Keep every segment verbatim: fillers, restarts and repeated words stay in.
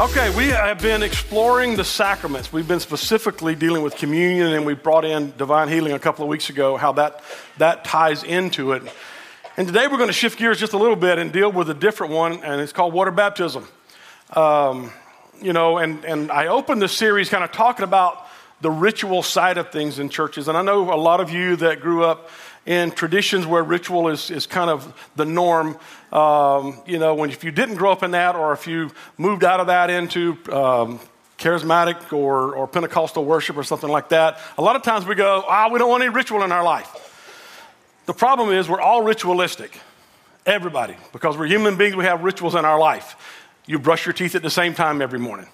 Okay, we have been exploring the sacraments. We've been specifically dealing with communion, and we brought in divine healing a couple of weeks ago, how that, that ties into it. And today we're going to shift gears just a little bit and deal with a different one, and it's called water baptism. Um, you know, and, and I opened this series kind of talking about the ritual side of things in churches. And I know a lot of you that grew up in traditions where ritual is, is kind of the norm. Um, you know, when if you didn't grow up in that, or if you moved out of that into um, charismatic or, or Pentecostal worship or something like that, a lot of times we go, ah, we don't want any ritual in our life. The problem is we're all ritualistic, everybody, because we're human beings. We have rituals in our life. You brush your teeth at the same time every morning.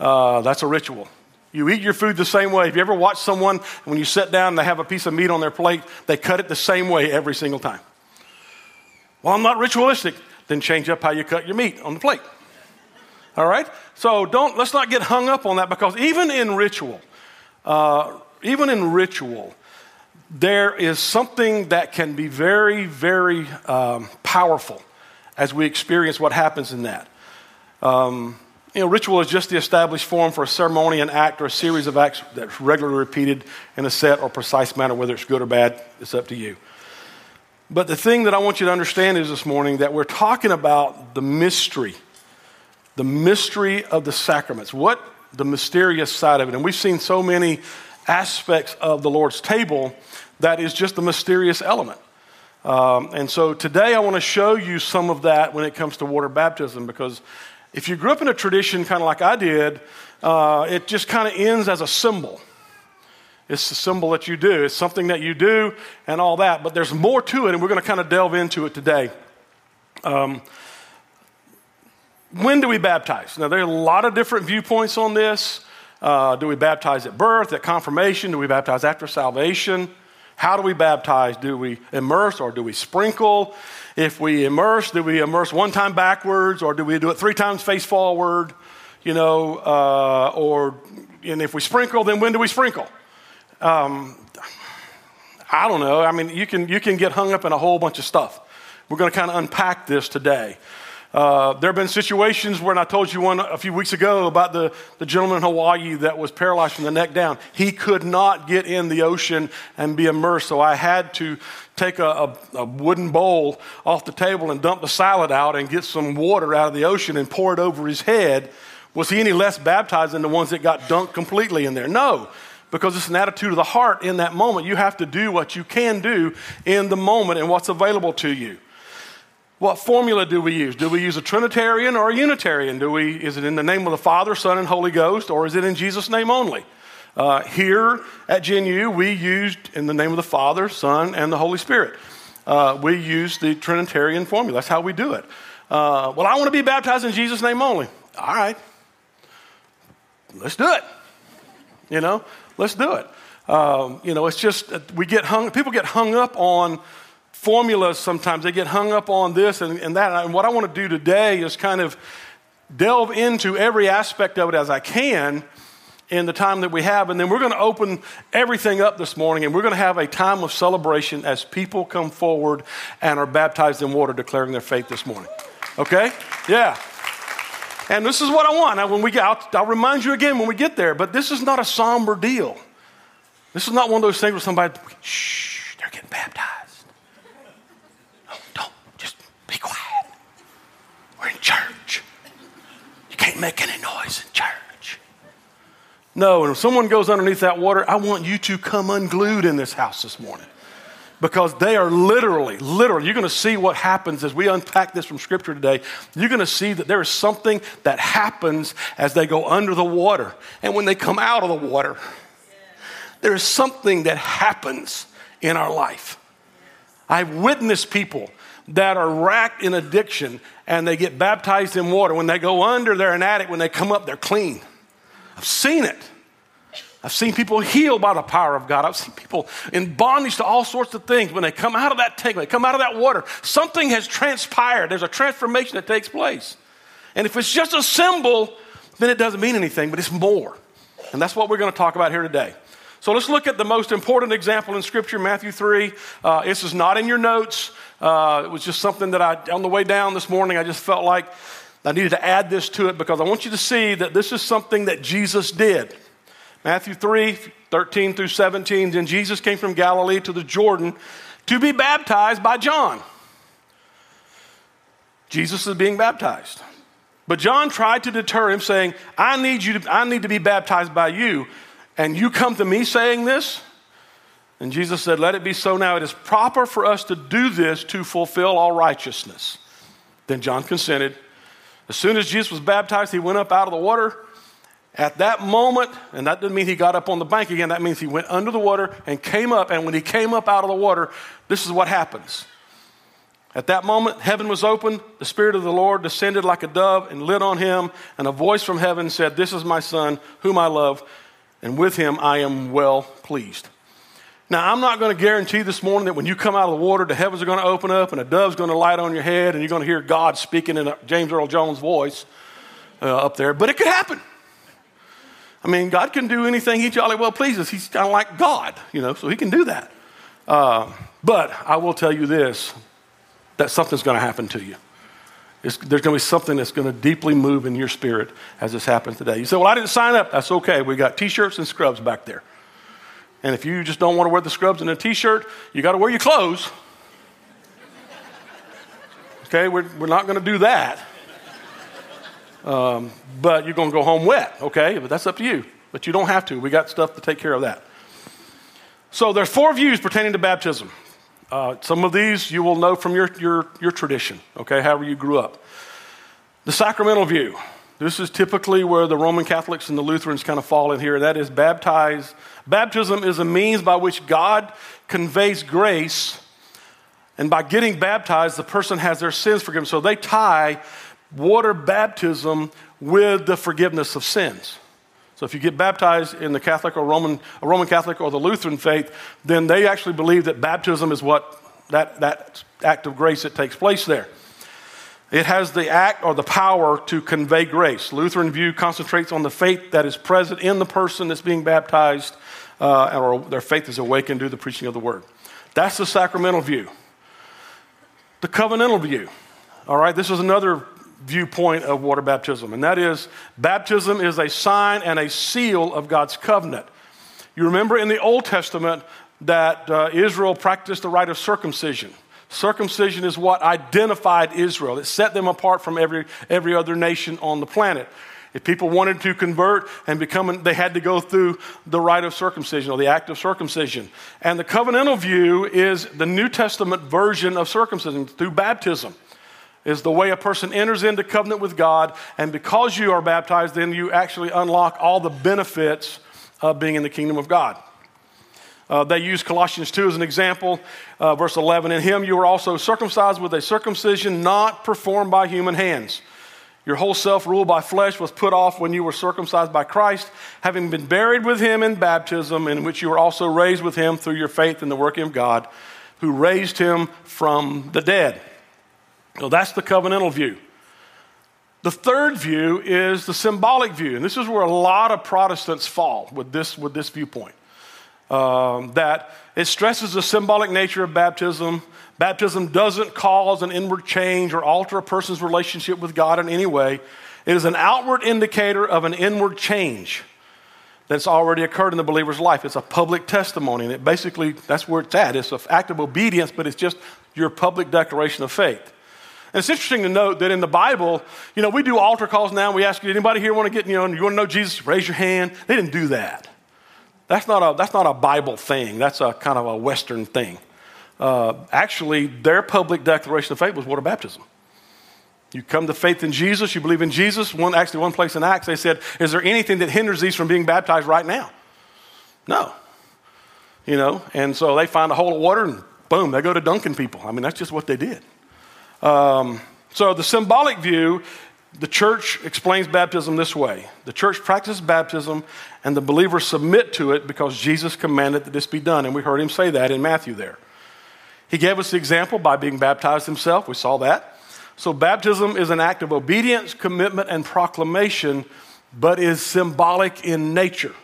Uh, that's a ritual. You eat your food the same way. If you ever watch someone, when you sit down and they have a piece of meat on their plate, they cut it the same way every single time. Well, I'm not ritualistic. Then change up how you cut your meat on the plate. All right? So don't, let's not get hung up on that, because even in ritual, uh, even in ritual, there is something that can be very, very um, powerful as we experience what happens in that. Um You know, ritual is just the established form for a ceremony, an act, or a series of acts that's regularly repeated in a set or precise manner. Whether it's good or bad, it's up to you. But the thing that I want you to understand is this morning that we're talking about the mystery, the mystery of the sacraments, what the mysterious side of it. And we've seen so many aspects of the Lord's table that is just the mysterious element. Um, and so today I want to show you some of that when it comes to water baptism, because if you grew up in a tradition kind of like I did, uh, it just kind of ends as a symbol. It's a symbol that you do. It's something that you do and all that. But there's more to it, and we're going to kind of delve into it today. Um, when do we baptize? Now, there are a lot of different viewpoints on this. Uh, do we baptize at birth, at confirmation? Do we baptize after salvation? How do we baptize? Do we immerse, or do we sprinkle? If we immerse, do we immerse one time backwards, or do we do it three times face forward? You know, uh, or and if we sprinkle, then when do we sprinkle? Um, I don't know. I mean, you can you can get hung up in a whole bunch of stuff. We're going to kind of unpack this today. Uh, there have been situations where, and I told you one a few weeks ago about the, the gentleman in Hawaii that was paralyzed from the neck down. He could not get in the ocean and be immersed, so I had to take a, a, a wooden bowl off the table and dump the salad out and get some water out of the ocean and pour it over his head. Was he any less baptized than the ones that got dunked completely in there? No, because it's an attitude of the heart in that moment. You have to do what you can do in the moment and what's available to you. What formula do we use? Do we use a Trinitarian or a Unitarian? Do we? Is it in the name of the Father, Son, and Holy Ghost, or is it in Jesus' name only? Uh, here at G N U, we used in the name of the Father, Son, and the Holy Spirit. Uh, we use the Trinitarian formula. That's how we do it. Uh, well, I want to be baptized in Jesus' name only. All right. Let's do it. You know, let's do it. Um, you know, it's just, we get hung, people get hung up on formulas sometimes. They get hung up on this and, and that. And what I want to do today is kind of delve into every aspect of it as I can in the time that we have. And then we're going to open everything up this morning, and we're going to have a time of celebration as people come forward and are baptized in water, declaring their faith this morning. Okay? Yeah. And this is what I want. Now, when we get, I'll, I'll remind you again when we get there, but this is not a somber deal. This is not one of those things where somebody, shh, they're getting baptized. We're in church. You can't make any noise in church. No, and if someone goes underneath that water, I want you to come unglued in this house this morning, because they are literally, literally, you're going to see what happens as we unpack this from Scripture today. You're going to see that there is something that happens as they go under the water. And when they come out of the water, there is something that happens in our life. I've witnessed people that are racked in addiction, and they get baptized in water. When they go under, they're an addict. When they come up, they're clean. I've seen it. I've seen people healed by the power of God. I've seen people in bondage to all sorts of things. When they come out of that tank, when they come out of that water, something has transpired. There's a transformation that takes place. And if it's just a symbol, then it doesn't mean anything, but it's more. And that's what we're going to talk about here today. So let's look at the most important example in Scripture, Matthew three. Uh, this is not in your notes. Uh, it was just something that I, on the way down this morning, I just felt like I needed to add this to it because I want you to see that this is something that Jesus did. Matthew three, thirteen through seventeen, then Jesus came from Galilee to the Jordan to be baptized by John. Jesus is being baptized. But John tried to deter him, saying, I need you to, I need to be baptized by you, and you come to me saying this? And Jesus said, let it be so now. It is proper for us to do this to fulfill all righteousness. Then John consented. As soon as Jesus was baptized, he went up out of the water. At that moment, and that didn't mean he got up on the bank again. That means he went under the water and came up. And when he came up out of the water, this is what happens. At that moment, heaven was opened. The Spirit of the Lord descended like a dove and lit on him. And a voice from heaven said, this is my son, whom I love, and with him I am well pleased. Now, I'm not going to guarantee this morning that when you come out of the water, the heavens are going to open up and a dove's going to light on your head and you're going to hear God speaking in a James Earl Jones voice uh, up there. But it could happen. I mean, God can do anything he jolly well pleases. He's kind of like God, you know, so he can do that. Uh, but I will tell you this, that something's going to happen to you. It's, there's going to be something that's going to deeply move in your spirit as this happens today. You say, well, I didn't sign up. That's okay. We got T-shirts and scrubs back there. And if you just don't want to wear the scrubs and a T-shirt, you got to wear your clothes. Okay, we're, we're not going to do that. Um, but you're going to go home wet, okay? But that's up to you. But you don't have to. We got stuff to take care of that. So there's four views pertaining to baptism. Uh, some of these you will know from your, your, your tradition, okay, however you grew up. The sacramental view. This is typically where the Roman Catholics and the Lutherans kind of fall in here. That is baptized. Baptism is a means by which God conveys grace. And by getting baptized, the person has their sins forgiven. So they tie water baptism with the forgiveness of sins. So if you get baptized in the Catholic or Roman, or Roman Catholic or the Lutheran faith, then they actually believe that baptism is what that, that act of grace that takes place there. It has the act or the power to convey grace. Lutheran view concentrates on the faith that is present in the person that's being baptized, uh, or their faith is awakened through the preaching of the word. That's the sacramental view. The covenantal view, all right, this is another viewpoint of water baptism, and that is baptism is a sign and a seal of God's covenant. You remember in the Old Testament that uh, Israel practiced the rite of circumcision. Circumcision is what identified Israel. It set them apart from every every other nation on the planet. If people wanted to convert and become, they had to go through the rite of circumcision or the act of circumcision. And the covenantal view is the New Testament version of circumcision through baptism. Is the way a person enters into covenant with God, and because you are baptized, then you actually unlock all the benefits of being in the kingdom of God. Uh, they use Colossians two as an example, uh, verse eleven. In him you were also circumcised with a circumcision not performed by human hands. Your whole self ruled by flesh was put off when you were circumcised by Christ, having been buried with him in baptism, in which you were also raised with him through your faith in the working of God, who raised him from the dead. So that's the covenantal view. The third view is the symbolic view, and this is where a lot of Protestants fall with this, with this viewpoint. Um, that it stresses the symbolic nature of baptism. Baptism doesn't cause an inward change or alter a person's relationship with God in any way. It is an outward indicator of an inward change that's already occurred in the believer's life. It's a public testimony, and it basically, that's where it's at. It's an act of obedience, but it's just your public declaration of faith. And it's interesting to note that in the Bible, you know, we do altar calls now. We ask you, anybody here want to get, you know, you want to know Jesus? Raise your hand. They didn't do that. That's not a that's not a Bible thing. That's a kind of a Western thing. Uh, actually, their public declaration of faith was water baptism. You come to faith in Jesus. You believe in Jesus. One actually, one place in Acts, they said, "Is there anything that hinders these from being baptized right now?" No. You know, and so they find a hole of water and boom, they go to dunking people. I mean, that's just what they did. Um, so the symbolic view. The church explains baptism this way. The church practices baptism, and the believers submit to it because Jesus commanded that this be done. And we heard him say that in Matthew there. He gave us the example by being baptized himself. We saw that. So baptism is an act of obedience, commitment, and proclamation, but is symbolic in nature.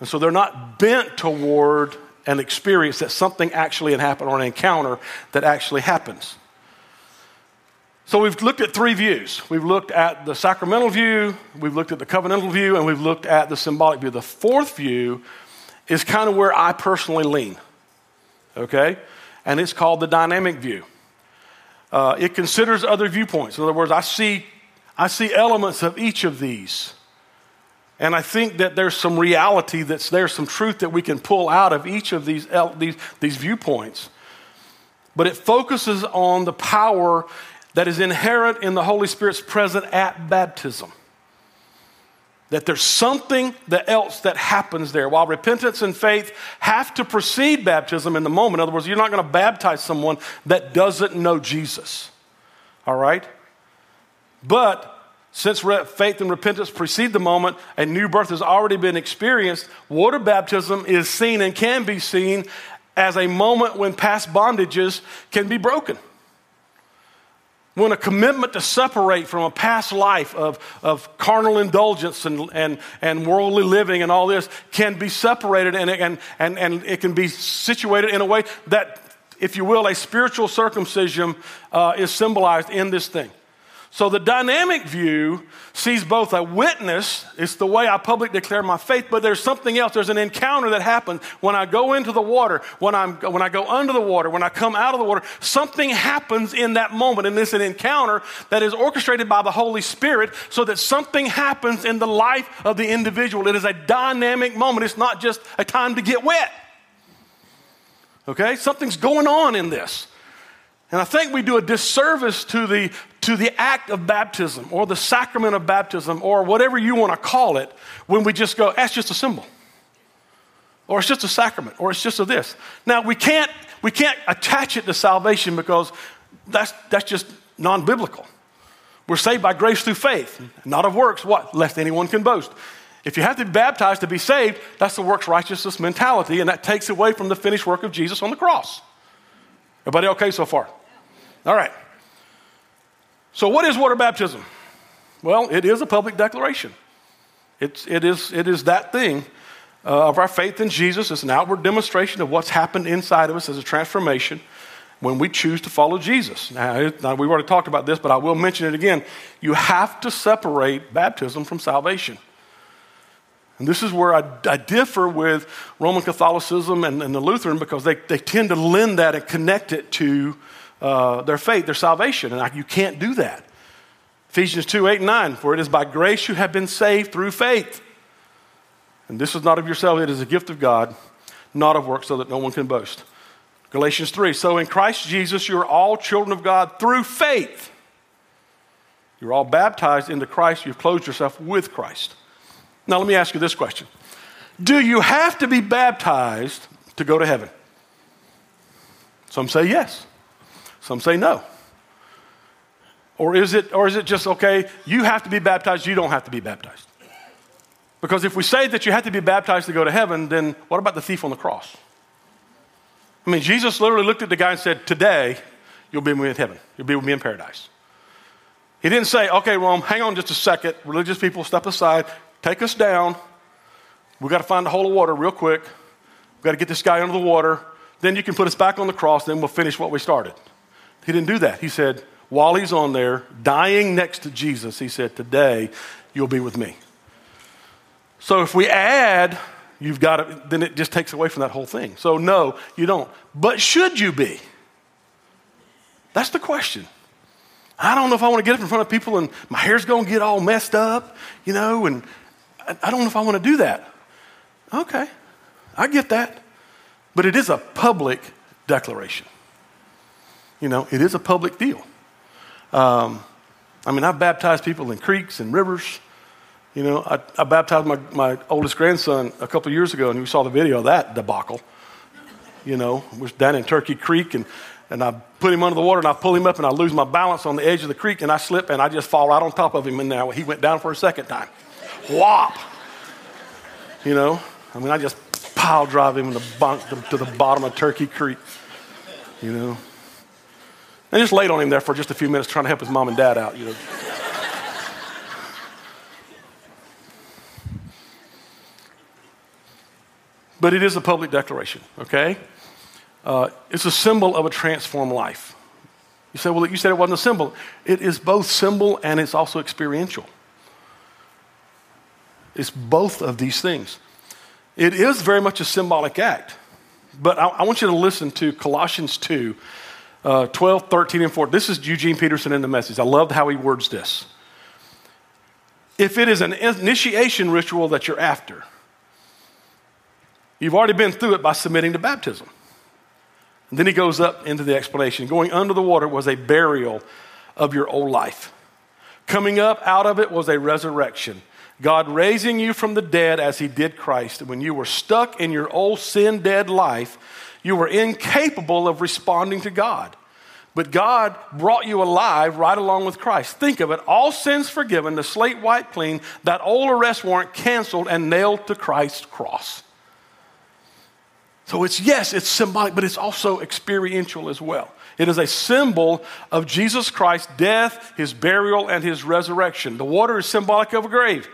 And so they're not bent toward an experience that something actually happened or an encounter that actually happens. So we've looked at three views. We've looked at the sacramental view, we've looked at the covenantal view, and we've looked at the symbolic view. The fourth view is kind of where I personally lean, okay? And it's called the dynamic view. Uh, it considers other viewpoints. In other words, I see, I see elements of each of these. And I think that there's some reality that's there, some truth that we can pull out of each of these, these, these viewpoints. But it focuses on the power that is inherent in the Holy Spirit's presence at baptism. That there's something that else that happens there. While repentance and faith have to precede baptism in the moment, in other words, you're not going to baptize someone that doesn't know Jesus, all right? But since faith and repentance precede the moment and new birth has already been experienced, water baptism is seen and can be seen as a moment when past bondages can be broken. When a commitment to separate from a past life of, of carnal indulgence and, and, and worldly living and all this can be separated and, and, and, and it can be situated in a way that, if you will, a spiritual circumcision uh, is symbolized in this thing. So the dynamic view sees both a witness, it's the way I publicly declare my faith, but there's something else. There's an encounter that happens when I go into the water, when, I'm, when I go under the water, when I come out of the water. Something happens in that moment, and it's an encounter that is orchestrated by the Holy Spirit so that something happens in the life of the individual. It is a dynamic moment. It's not just a time to get wet, okay? Something's going on in this. And I think we do a disservice to the to the act of baptism or the sacrament of baptism or whatever you want to call it when we just go, that's just a symbol or it's just a sacrament or it's just a this. Now, we can't we can't attach it to salvation because that's that's just non-biblical. We're saved by grace through faith, not of works, what? Lest anyone can boast. If you have to be baptized to be saved, that's the works righteousness mentality, and that takes away from the finished work of Jesus on the cross. Everybody okay so far? All right. So what is water baptism? Well, it is a public declaration. It's, it, is, it is that thing uh, of our faith in Jesus. It's an outward demonstration of what's happened inside of us as a transformation when we choose to follow Jesus. Now, now, we've already talked about this, but I will mention it again. You have to separate baptism from salvation. And this is where I, I differ with Roman Catholicism and, and the Lutheran because they, they tend to lend that and connect it to uh, their faith, their salvation. And I, you can't do that. Ephesians two, eight, and nine, for it is by grace you have been saved through faith. And this is not of yourself, it is a gift of God, not of works, so that no one can boast. Galatians three, so in Christ Jesus you are all children of God through faith. You're all baptized into Christ, you've clothed yourself with Christ. Now, let me ask you this question. Do you have to be baptized to go to heaven? Some say yes. Some say no. Or is it, or is it just, okay, you have to be baptized, you don't have to be baptized? Because if we say that you have to be baptized to go to heaven, then what about the thief on the cross? I mean, Jesus literally looked at the guy and said, today, you'll be with me in heaven. You'll be with me in paradise. He didn't say, okay, Rome, hang on just a second. Religious people, step aside. Take us down. We've got to find a hole of water real quick. We've got to get this guy under the water. Then you can put us back on the cross. Then we'll finish what we started. He didn't do that. He said, while he's on there, dying next to Jesus, he said, today, you'll be with me. So if we add, you've got to, then it just takes away from that whole thing. So no, you don't. But should you be? That's the question. I don't know if I want to get up in front of people and my hair's going to get all messed up, you know, and I don't know if I want to do that. Okay, I get that. But it is a public declaration. You know, it is a public deal. Um, I mean, I've baptized people in creeks and rivers. You know, I, I baptized my, my oldest grandson a couple years ago, and we saw the video of that debacle. You know, we're down in Turkey Creek, and, and I put him under the water, and I pull him up, and I lose my balance on the edge of the creek, and I slip, and I just fall right on top of him, and now he went down for a second time. Whop! You know, I mean, I just pile drive him in the bunk to the bottom of Turkey Creek, you know. I just laid on him there for just a few minutes trying to help his mom and dad out, you know. But it is a public declaration, okay? Uh, it's a symbol of a transformed life. You say, well, you said it wasn't a symbol. It is both symbol and it's also experiential. It's both of these things. It is very much a symbolic act. But I, I want you to listen to Colossians two, uh, twelve, thirteen, and fourteen. This is Eugene Peterson in the Message. I love how he words this. If it is an initiation ritual that you're after, you've already been through it by submitting to baptism. And then he goes up into the explanation. Going under the water was a burial of your old life. Coming up out of it was a resurrection. God raising you from the dead as he did Christ. When you were stuck in your old sin-dead life, you were incapable of responding to God. But God brought you alive right along with Christ. Think of it, all sins forgiven, the slate wiped clean, that old arrest warrant canceled and nailed to Christ's cross. So it's, yes, it's symbolic, but it's also experiential as well. It is a symbol of Jesus Christ's death, his burial, and his resurrection. The water is symbolic of a grave.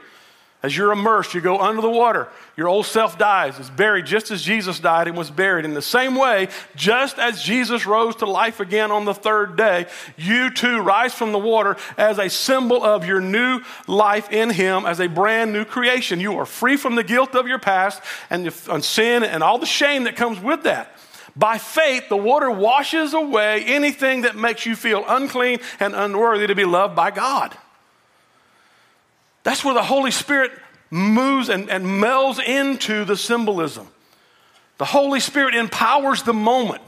As you're immersed, you go under the water. Your old self dies, is buried just as Jesus died and was buried. In the same way, just as Jesus rose to life again on the third day, you too rise from the water as a symbol of your new life in him, as a brand new creation. You are free from the guilt of your past and, the, and sin and all the shame that comes with that. By faith, the water washes away anything that makes you feel unclean and unworthy to be loved by God. That's where the Holy Spirit moves and, and melds into the symbolism. The Holy Spirit empowers the moment.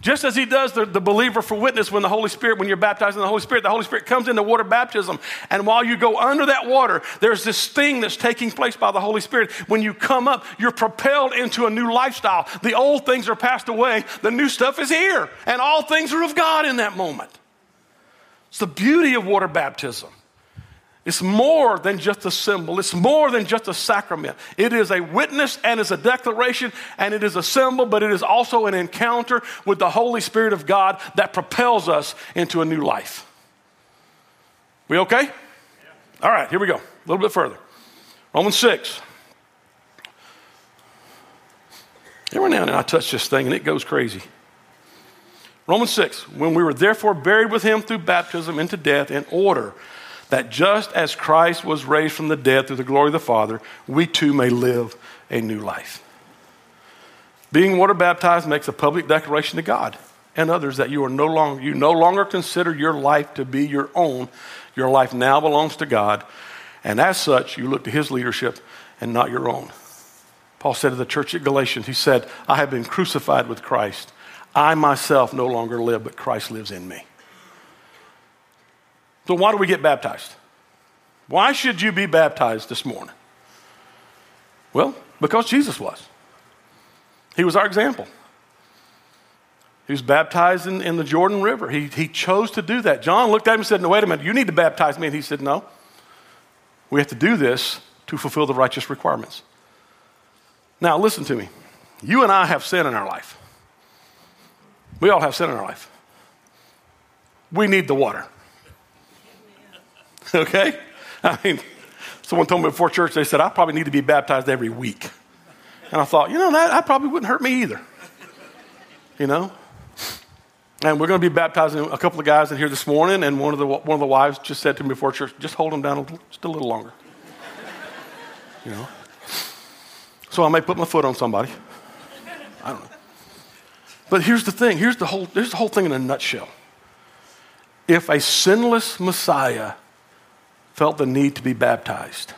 Just as he does the, the believer for witness when the Holy Spirit, when you're baptized in the Holy Spirit, the Holy Spirit comes into water baptism. And while you go under that water, there's this thing that's taking place by the Holy Spirit. When you come up, you're propelled into a new lifestyle. The old things are passed away. The new stuff is here. And all things are of God in that moment. It's the beauty of water baptism. It's more than just a symbol. It's more than just a sacrament. It is a witness and it's a declaration and it is a symbol, but it is also an encounter with the Holy Spirit of God that propels us into a new life. We okay? Yeah. All right, here we go. A little bit further. Romans six. Every now and then I touch this thing and it goes crazy. Romans six. When we were therefore buried with him through baptism into death in order that just as Christ was raised from the dead through the glory of the Father, we too may live a new life. Being water baptized makes a public declaration to God and others that you are no longer, you no longer consider your life to be your own. Your life now belongs to God, and as such, you look to his leadership and not your own. Paul said to the church at Galatians, he said, I have been crucified with Christ. I myself no longer live, but Christ lives in me. So why do we get baptized? Why should you be baptized this morning? Well, because Jesus was. He was our example. He was baptized in, in the Jordan River. He, he chose to do that. John looked at him and said, no, wait a minute, you need to baptize me. And he said, no, we have to do this to fulfill the righteous requirements. Now, listen to me. You and I have sin in our life. We all have sin in our life. We need the water. Okay? I mean, someone told me before church, they said, I probably need to be baptized every week. And I thought, you know, that, that probably wouldn't hurt me either. You know? And we're going to be baptizing a couple of guys in here this morning, and one of the one of the wives just said to me before church, just hold them down a, just a little longer. You know? So I may put my foot on somebody. I don't know. But here's the thing. Here's the whole, here's the whole thing in a nutshell. If a sinless Messiah felt the need to be baptized,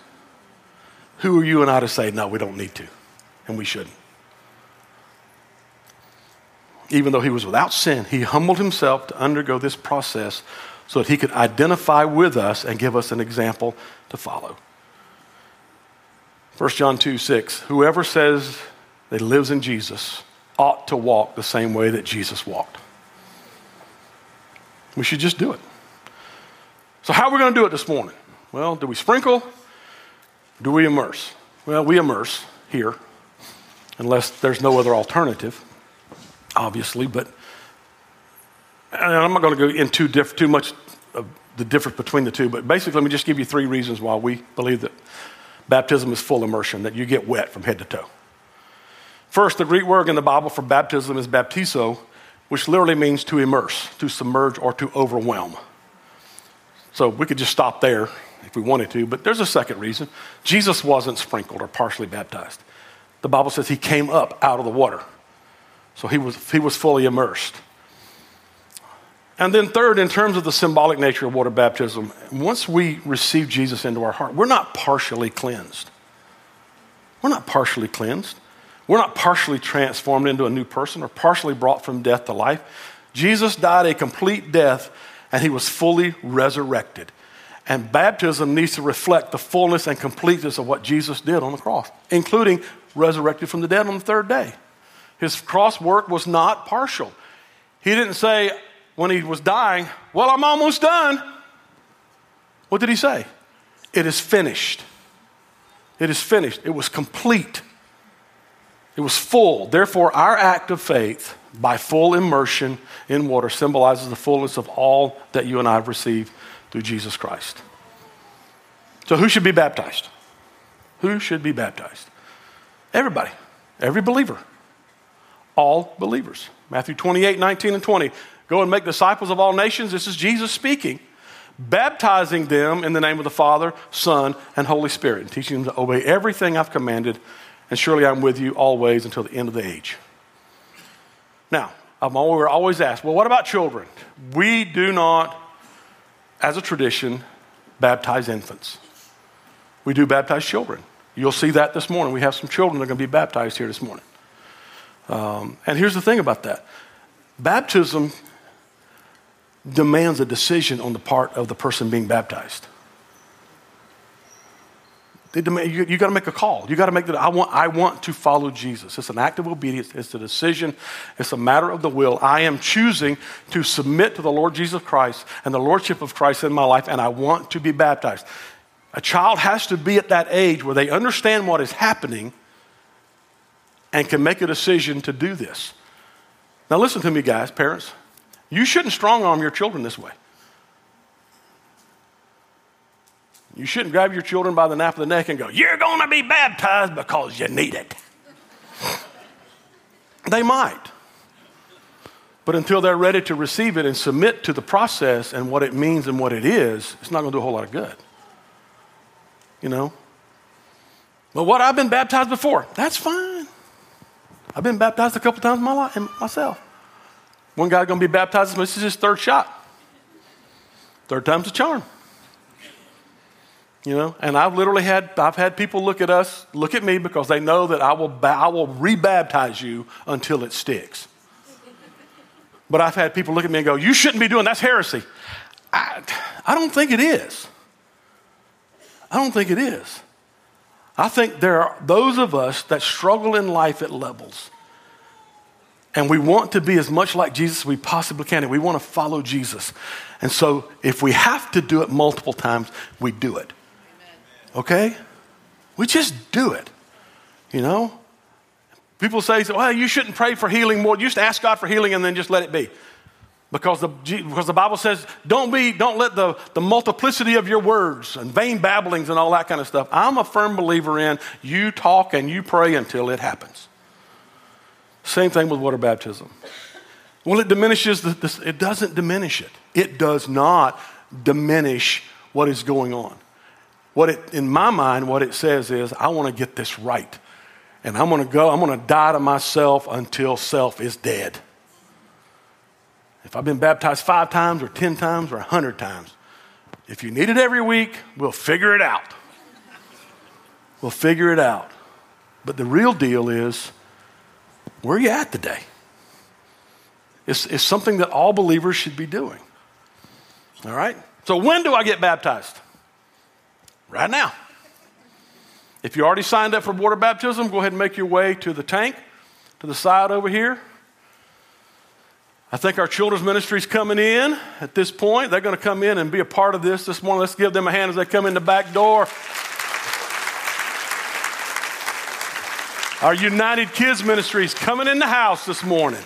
who are you and I to say, no, we don't need to, and we shouldn't? Even though he was without sin, he humbled himself to undergo this process so that he could identify with us and give us an example to follow. First John two, six, whoever says they lives in Jesus ought to walk the same way that Jesus walked. We should just do it. So how are we going to do it this morning? Well, do we sprinkle? Do we immerse? Well, we immerse here, unless there's no other alternative, obviously. But and I'm not going to go into diff- too much of the difference between the two, but basically let me just give you three reasons why we believe that baptism is full immersion, that you get wet from head to toe. First, the Greek word in the Bible for baptism is baptizo, which literally means to immerse, to submerge, or to overwhelm. So we could just stop there if we wanted to, but there's a second reason. Jesus wasn't sprinkled or partially baptized. The Bible says he came up out of the water. So he was, he was fully immersed. And then third, in terms of the symbolic nature of water baptism, once we receive Jesus into our heart, we're not partially cleansed. We're not partially cleansed. We're not partially transformed into a new person or partially brought from death to life. Jesus died a complete death, and he was fully resurrected. And baptism needs to reflect the fullness and completeness of what Jesus did on the cross, including resurrected from the dead on the third day. His cross work was not partial. He didn't say when he was dying, well, I'm almost done. What did he say? It is finished. It is finished. It was complete. It was full. Therefore, our act of faith by full immersion in water symbolizes the fullness of all that you and I have received through Jesus Christ. So who should be baptized? Who should be baptized? Everybody. Every believer. All believers. Matthew twenty-eight, nineteen, and twenty. Go and make disciples of all nations. This is Jesus speaking. Baptizing them in the name of the Father, Son, and Holy Spirit, and teaching them to obey everything I've commanded, and surely I'm with you always until the end of the age. Now, I'm always, we're always asked, well, what about children? We do not, as a tradition, baptize infants. We do baptize children. You'll see that this morning. We have some children that are going to be baptized here this morning. Um, and here's the thing about that. Baptism demands a decision on the part of the person being baptized. They demand, you you got to make a call. You got to make the, I want, I want to follow Jesus. It's an act of obedience. It's a decision. It's a matter of the will. I am choosing to submit to the Lord Jesus Christ and the Lordship of Christ in my life, and I want to be baptized. A child has to be at that age where they understand what is happening and can make a decision to do this. Now listen to me, guys, parents. You shouldn't strong-arm your children this way. You shouldn't grab your children by the nape of the neck and go, you're going to be baptized because you need it. They might. But until they're ready to receive it and submit to the process and what it means and what it is, it's not going to do a whole lot of good. You know? But what, I've been baptized before. That's fine. I've been baptized a couple times in my life, in myself. One guy's going to be baptized. This is his third shot. Third time's a charm. You know, and I've literally had, I've had people look at us, look at me, because they know that I will, I will re-baptize you until it sticks. But I've had people look at me and go, you shouldn't be doing, that's heresy. I, I don't think it is. I don't think it is. I think there are those of us that struggle in life at levels. And we want to be as much like Jesus as we possibly can. And we want to follow Jesus. And so if we have to do it multiple times, we do it. Amen. Okay? We just do it. You know? People say, well, you shouldn't pray for healing more. You just ask God for healing and then just let it be. Because the, because the Bible says, don't be, don't let the, the multiplicity of your words and vain babblings and all that kind of stuff. I'm a firm believer in you talk and you pray until it happens. Same thing with water baptism. Well, it diminishes, the, the, it doesn't diminish it. It does not diminish what is going on. What it, in my mind, what it says is, I want to get this right. And I'm going to go, I'm going to die to myself until self is dead. If I've been baptized five times or ten times or a hundred times, if you need it every week, we'll figure it out. We'll figure it out. But the real deal is, where are you at today? It's, it's something that all believers should be doing. All right? So when do I get baptized? Right now. If you already signed up for water baptism, go ahead and make your way to the tank, to the side over here. I think our children's ministry is coming in at this point. They're going to come in and be a part of this this morning. Let's give them a hand as they come in the back door. Our United Kids Ministry is coming in the house this morning.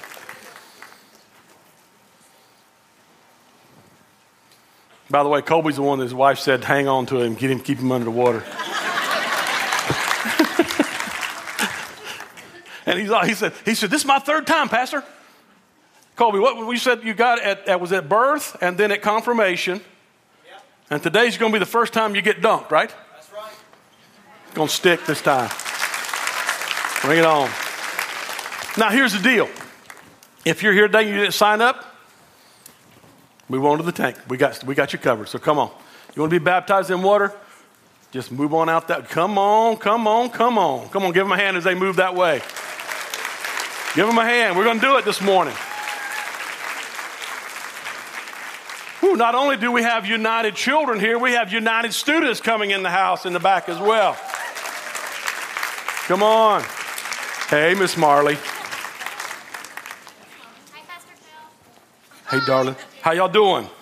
By the way, Colby's the one that his wife said, hang on to him, get him, keep him under the water. And he's like, he said, he said, this is my third time, Pastor. Colby, what we said you got at, at was at birth and then at confirmation. Yeah. And today's going to be the first time you get dunked, right? That's right. It's going to stick this time. Bring it on. Now, here's the deal. If you're here today and you didn't sign up, move on to the tank. We got we got you covered, so come on. You want to be baptized in water? Just move on out that. Come on, come on, come on. Come on, give them a hand as they move that way. Give them a hand. We're going to do it this morning. Whew, not only do we have United children here, we have United students coming in the house in the back as well. Come on. Hey, Miss Marley. Hi, Pastor Phil. Hey, darling. How y'all doing? Good.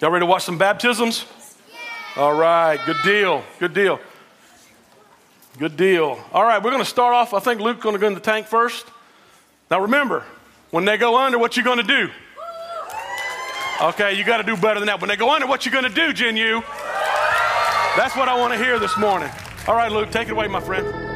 Y'all ready to watch some baptisms? Yeah. All right. Good deal. Good deal. Good deal. All right. We're going to start off. I think Luke's going to go in the tank first. Now, remember, when they go under, what you going to do? Okay, you got to do better than that. When they go under, what you going to do, Gen U? That's what I want to hear this morning. All right, Luke, take it away, my friend.